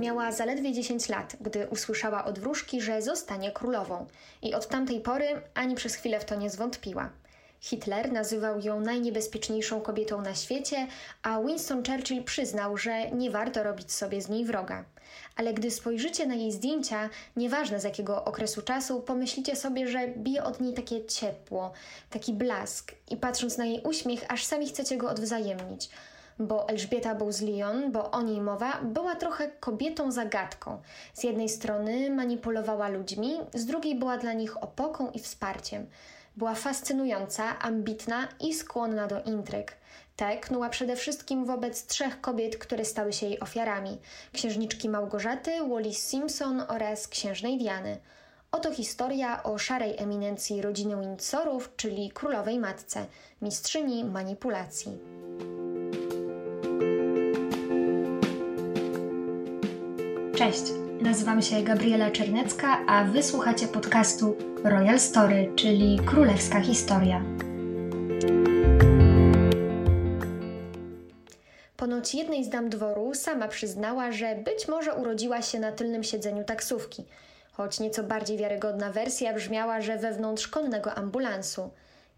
miała zaledwie 10 lat, gdy usłyszała od wróżki, że zostanie królową i od tamtej pory ani przez chwilę w to nie zwątpiła. Hitler nazywał ją najniebezpieczniejszą kobietą na świecie, a Winston Churchill przyznał, że nie warto robić sobie z niej wroga. Ale gdy spojrzycie na jej zdjęcia, nieważne z jakiego okresu czasu, pomyślicie sobie, że bije od niej takie ciepło, taki blask i patrząc na jej uśmiech, aż sami chcecie go odwzajemnić. Bo Elżbieta Bowes-Lyon, bo o niej mowa, była trochę kobietą-zagadką. Z jednej strony manipulowała ludźmi, z drugiej była dla nich opoką i wsparciem. Była fascynująca, ambitna i skłonna do intryg. Tę knuła przede wszystkim wobec 3 kobiet, które stały się jej ofiarami. Księżniczki Małgorzaty, Wallis Simpson oraz księżnej Diany. Oto historia o szarej eminencji rodziny Windsorów, czyli królowej matce, mistrzyni manipulacji. Cześć, nazywam się Gabriela Czernecka, a wy słuchacie podcastu Royal Story, czyli Królewska Historia. Ponoć jednej z dam dworu sama przyznała, że być może urodziła się na tylnym siedzeniu taksówki, choć nieco bardziej wiarygodna wersja brzmiała, że wewnątrz konnego ambulansu.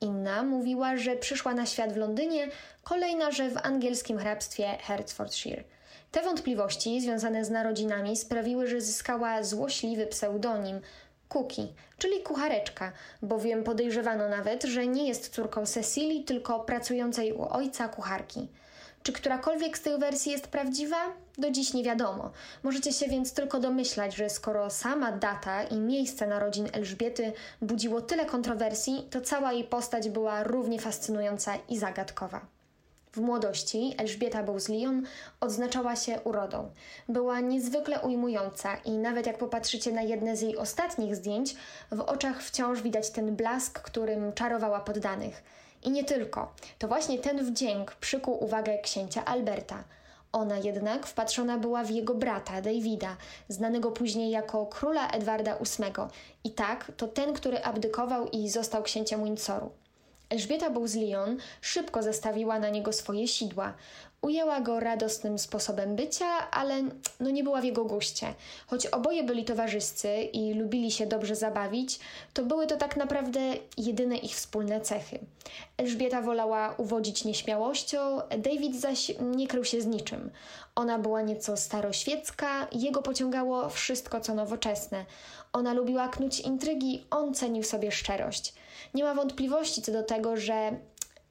Inna mówiła, że przyszła na świat w Londynie, kolejna, że w angielskim hrabstwie Hertfordshire. Te wątpliwości związane z narodzinami sprawiły, że zyskała złośliwy pseudonim Kuki, czyli kuchareczka, bowiem podejrzewano nawet, że nie jest córką Cecilii, tylko pracującej u ojca kucharki. Czy którakolwiek z tych wersji jest prawdziwa? Do dziś nie wiadomo. Możecie się więc tylko domyślać, że skoro sama data i miejsce narodzin Elżbiety budziło tyle kontrowersji, to cała jej postać była równie fascynująca i zagadkowa. W młodości Elżbieta Bowes-Lyon odznaczała się urodą. Była niezwykle ujmująca i nawet jak popatrzycie na jedne z jej ostatnich zdjęć, w oczach wciąż widać ten blask, którym czarowała poddanych. I nie tylko. To właśnie ten wdzięk przykuł uwagę księcia Alberta. Ona jednak wpatrzona była w jego brata, Davida, znanego później jako króla Edwarda VIII. I tak, to ten, który abdykował i został księciem Windsoru. Elżbieta Bowes-Lyon szybko zastawiła na niego swoje sidła. Ujęła go radosnym sposobem bycia, ale nie była w jego guście. Choć oboje byli towarzyscy i lubili się dobrze zabawić, to były to tak naprawdę jedyne ich wspólne cechy. Elżbieta wolała uwodzić nieśmiałością, David zaś nie krył się z niczym. Ona była nieco staroświecka, jego pociągało wszystko co nowoczesne. Ona lubiła knuć intrygi, on cenił sobie szczerość. Nie ma wątpliwości co do tego, że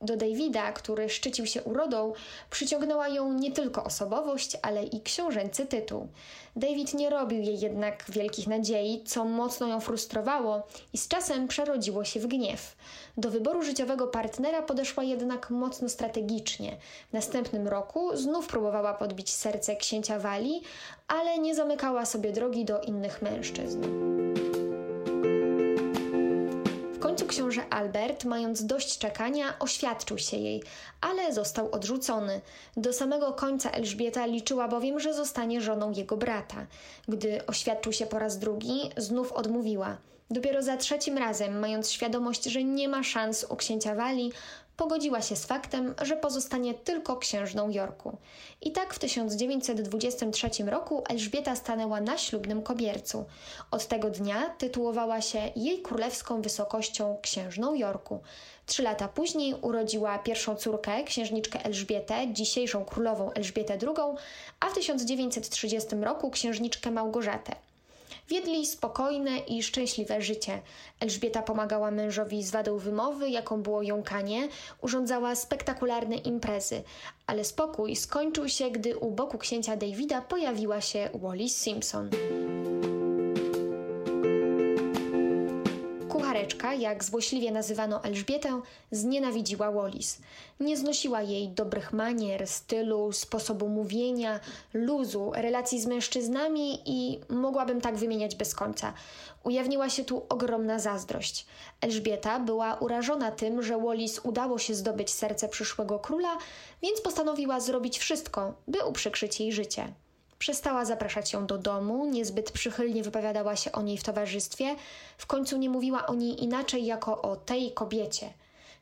do Davida, który szczycił się urodą, przyciągnęła ją nie tylko osobowość, ale i książęcy tytuł. David nie robił jej jednak wielkich nadziei, co mocno ją frustrowało i z czasem przerodziło się w gniew. Do wyboru życiowego partnera podeszła jednak mocno strategicznie. W następnym roku znów próbowała podbić serce księcia Walii, ale nie zamykała sobie drogi do innych mężczyzn. Książę Albert, mając dość czekania, oświadczył się jej, ale został odrzucony. Do samego końca Elżbieta liczyła bowiem, że zostanie żoną jego brata. Gdy oświadczył się po raz drugi, znów odmówiła. Dopiero za 3. razem, mając świadomość, że nie ma szans u księcia Walii, pogodziła się z faktem, że pozostanie tylko księżną Jorku. I tak w 1923 roku Elżbieta stanęła na ślubnym kobiercu. Od tego dnia tytułowała się jej królewską wysokością księżną Jorku. 3 lata później urodziła pierwszą córkę, księżniczkę Elżbietę, dzisiejszą królową Elżbietę II, a w 1930 roku księżniczkę Małgorzatę. Wiedli spokojne i szczęśliwe życie. Elżbieta pomagała mężowi z wadą wymowy, jaką było jąkanie, urządzała spektakularne imprezy. Ale spokój skończył się, gdy u boku księcia Davida pojawiła się Wallis Simpson. Kuchareczka, jak złośliwie nazywano Elżbietę, znienawidziła Wallis. Nie znosiła jej dobrych manier, stylu, sposobu mówienia, luzu, relacji z mężczyznami i mogłabym tak wymieniać bez końca. Ujawniła się tu ogromna zazdrość. Elżbieta była urażona tym, że Wallis udało się zdobyć serce przyszłego króla, więc postanowiła zrobić wszystko, by uprzykrzyć jej życie. Przestała zapraszać ją do domu, niezbyt przychylnie wypowiadała się o niej w towarzystwie, w końcu nie mówiła o niej inaczej jako o tej kobiecie.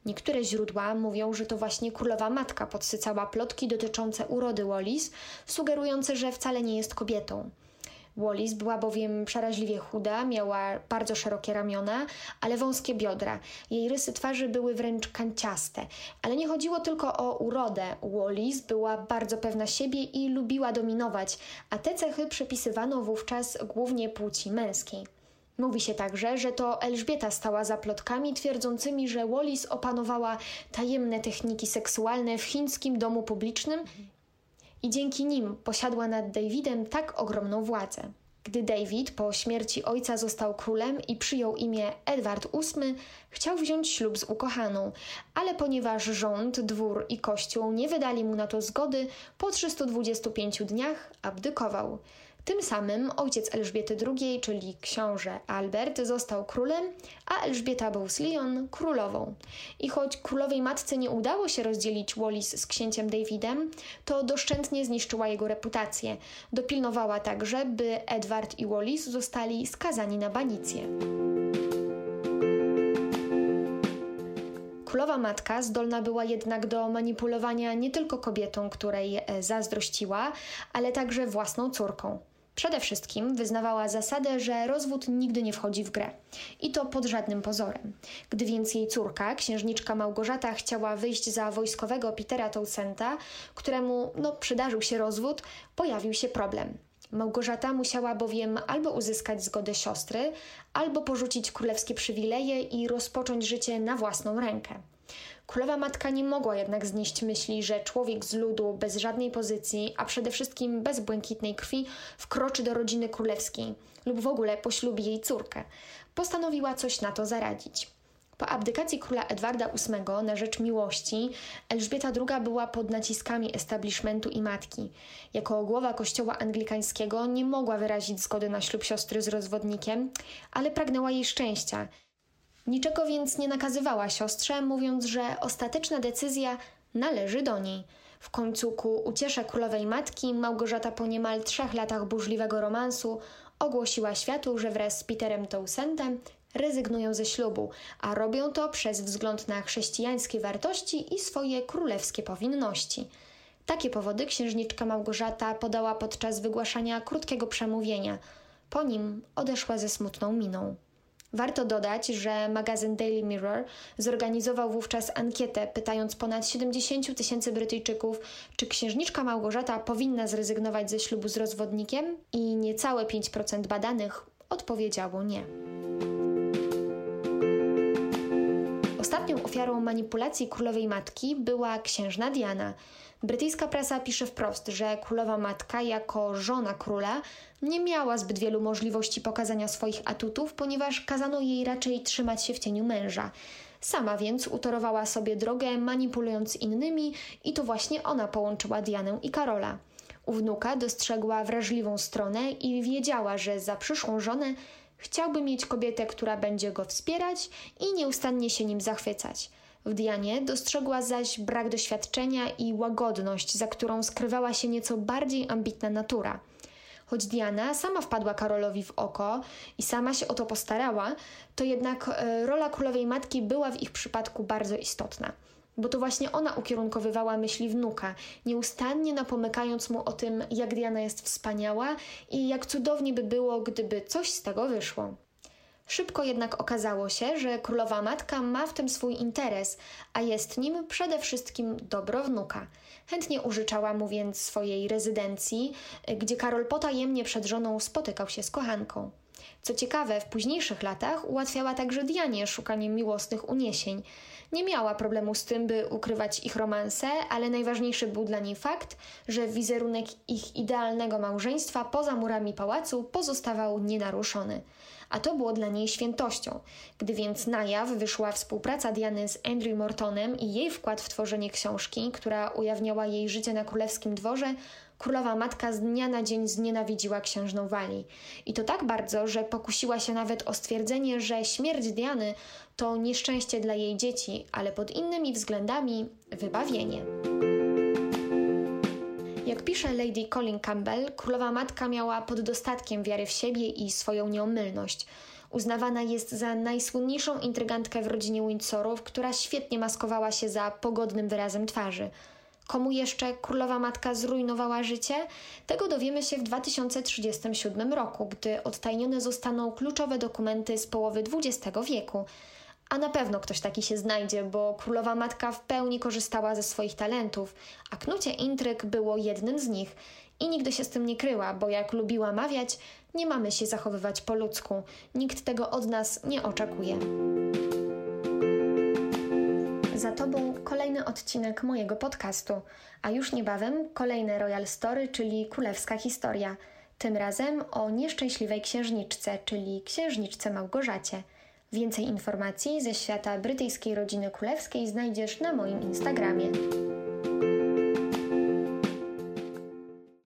Niektóre źródła mówią, że to właśnie królowa matka podsycała plotki dotyczące urody Wallis, sugerujące, że wcale nie jest kobietą. Wallis była bowiem przeraźliwie chuda, miała bardzo szerokie ramiona, ale wąskie biodra. Jej rysy twarzy były wręcz kanciaste. Ale nie chodziło tylko o urodę. Wallis była bardzo pewna siebie i lubiła dominować, a te cechy przypisywano wówczas głównie płci męskiej. Mówi się także, że to Elżbieta stała za plotkami twierdzącymi, że Wallis opanowała tajemne techniki seksualne w chińskim domu publicznym i dzięki nim posiadła nad Davidem tak ogromną władzę. Gdy David po śmierci ojca został królem i przyjął imię Edward VIII, chciał wziąć ślub z ukochaną, ale ponieważ rząd, dwór i kościół nie wydali mu na to zgody, po 325 dniach abdykował. Tym samym ojciec Elżbiety II, czyli książę Albert, został królem, a Elżbieta Bowes-Lyon królową. I choć królowej matce nie udało się rozdzielić Wallis z księciem Davidem, to doszczętnie zniszczyła jego reputację. Dopilnowała także, by Edward i Wallis zostali skazani na banicję. Królowa matka zdolna była jednak do manipulowania nie tylko kobietą, której zazdrościła, ale także własną córką. Przede wszystkim wyznawała zasadę, że rozwód nigdy nie wchodzi w grę. I to pod żadnym pozorem. Gdy więc jej córka, księżniczka Małgorzata, chciała wyjść za wojskowego Petera Townsenda, któremu przydarzył się rozwód, pojawił się problem. Małgorzata musiała bowiem albo uzyskać zgodę siostry, albo porzucić królewskie przywileje i rozpocząć życie na własną rękę. Królowa matka nie mogła jednak znieść myśli, że człowiek z ludu, bez żadnej pozycji, a przede wszystkim bez błękitnej krwi, wkroczy do rodziny królewskiej lub w ogóle poślubi jej córkę. Postanowiła coś na to zaradzić. Po abdykacji króla Edwarda VIII na rzecz miłości Elżbieta II była pod naciskami establishmentu i matki. Jako głowa kościoła anglikańskiego nie mogła wyrazić zgody na ślub siostry z rozwodnikiem, ale pragnęła jej szczęścia. Niczego więc nie nakazywała siostrze, mówiąc, że ostateczna decyzja należy do niej. W końcu ku uciesze królowej matki Małgorzata po niemal 3 latach burzliwego romansu ogłosiła światu, że wraz z Peterem Townsendem rezygnują ze ślubu, a robią to przez wzgląd na chrześcijańskie wartości i swoje królewskie powinności. Takie powody księżniczka Małgorzata podała podczas wygłaszania krótkiego przemówienia. Po nim odeszła ze smutną miną. Warto dodać, że magazyn Daily Mirror zorganizował wówczas ankietę, pytając ponad 70 000 Brytyjczyków, czy księżniczka Małgorzata powinna zrezygnować ze ślubu z rozwodnikiem, i niecałe 5% badanych odpowiedziało nie. Ostatnią ofiarą manipulacji królowej matki była księżna Diana. Brytyjska prasa pisze wprost, że królowa matka jako żona króla nie miała zbyt wielu możliwości pokazania swoich atutów, ponieważ kazano jej raczej trzymać się w cieniu męża. Sama więc utorowała sobie drogę, manipulując innymi, i to właśnie ona połączyła Dianę i Karola. U wnuka dostrzegła wrażliwą stronę i wiedziała, że za przyszłą żonę chciałby mieć kobietę, która będzie go wspierać i nieustannie się nim zachwycać. W Dianie dostrzegła zaś brak doświadczenia i łagodność, za którą skrywała się nieco bardziej ambitna natura. Choć Diana sama wpadła Karolowi w oko i sama się o to postarała, to jednak rola królowej matki była w ich przypadku bardzo istotna. Bo to właśnie ona ukierunkowywała myśli wnuka, nieustannie napomykając mu o tym, jak Diana jest wspaniała i jak cudownie by było, gdyby coś z tego wyszło. Szybko jednak okazało się, że królowa matka ma w tym swój interes, a jest nim przede wszystkim dobro wnuka. Chętnie użyczała mu więc swojej rezydencji, gdzie Karol potajemnie przed żoną spotykał się z kochanką. Co ciekawe, w późniejszych latach ułatwiała także Dianie szukanie miłosnych uniesień. Nie miała problemu z tym, by ukrywać ich romanse, ale najważniejszy był dla niej fakt, że wizerunek ich idealnego małżeństwa poza murami pałacu pozostawał nienaruszony. A to było dla niej świętością. Gdy więc na jaw wyszła współpraca Diany z Andrew Mortonem i jej wkład w tworzenie książki, która ujawniała jej życie na królewskim dworze, królowa matka z dnia na dzień znienawidziła księżną Walii. I to tak bardzo, że pokusiła się nawet o stwierdzenie, że śmierć Diany to nieszczęście dla jej dzieci, ale pod innymi względami wybawienie. Jak pisze Lady Colin Campbell, królowa matka miała pod dostatkiem wiary w siebie i swoją nieomylność. Uznawana jest za najsłynniejszą intrygantkę w rodzinie Windsorów, która świetnie maskowała się za pogodnym wyrazem twarzy. Komu jeszcze królowa matka zrujnowała życie? Tego dowiemy się w 2037 roku, gdy odtajnione zostaną kluczowe dokumenty z połowy XX wieku. A na pewno ktoś taki się znajdzie, bo królowa matka w pełni korzystała ze swoich talentów, a knucie intryg było jednym z nich i nigdy się z tym nie kryła, bo jak lubiła mawiać, nie mamy się zachowywać po ludzku. Nikt tego od nas nie oczekuje. Za tobą kolejny odcinek mojego podcastu, a już niebawem kolejne Royal Story, czyli królewska historia. Tym razem o nieszczęśliwej księżniczce, czyli księżniczce Małgorzacie. Więcej informacji ze świata brytyjskiej rodziny królewskiej znajdziesz na moim Instagramie.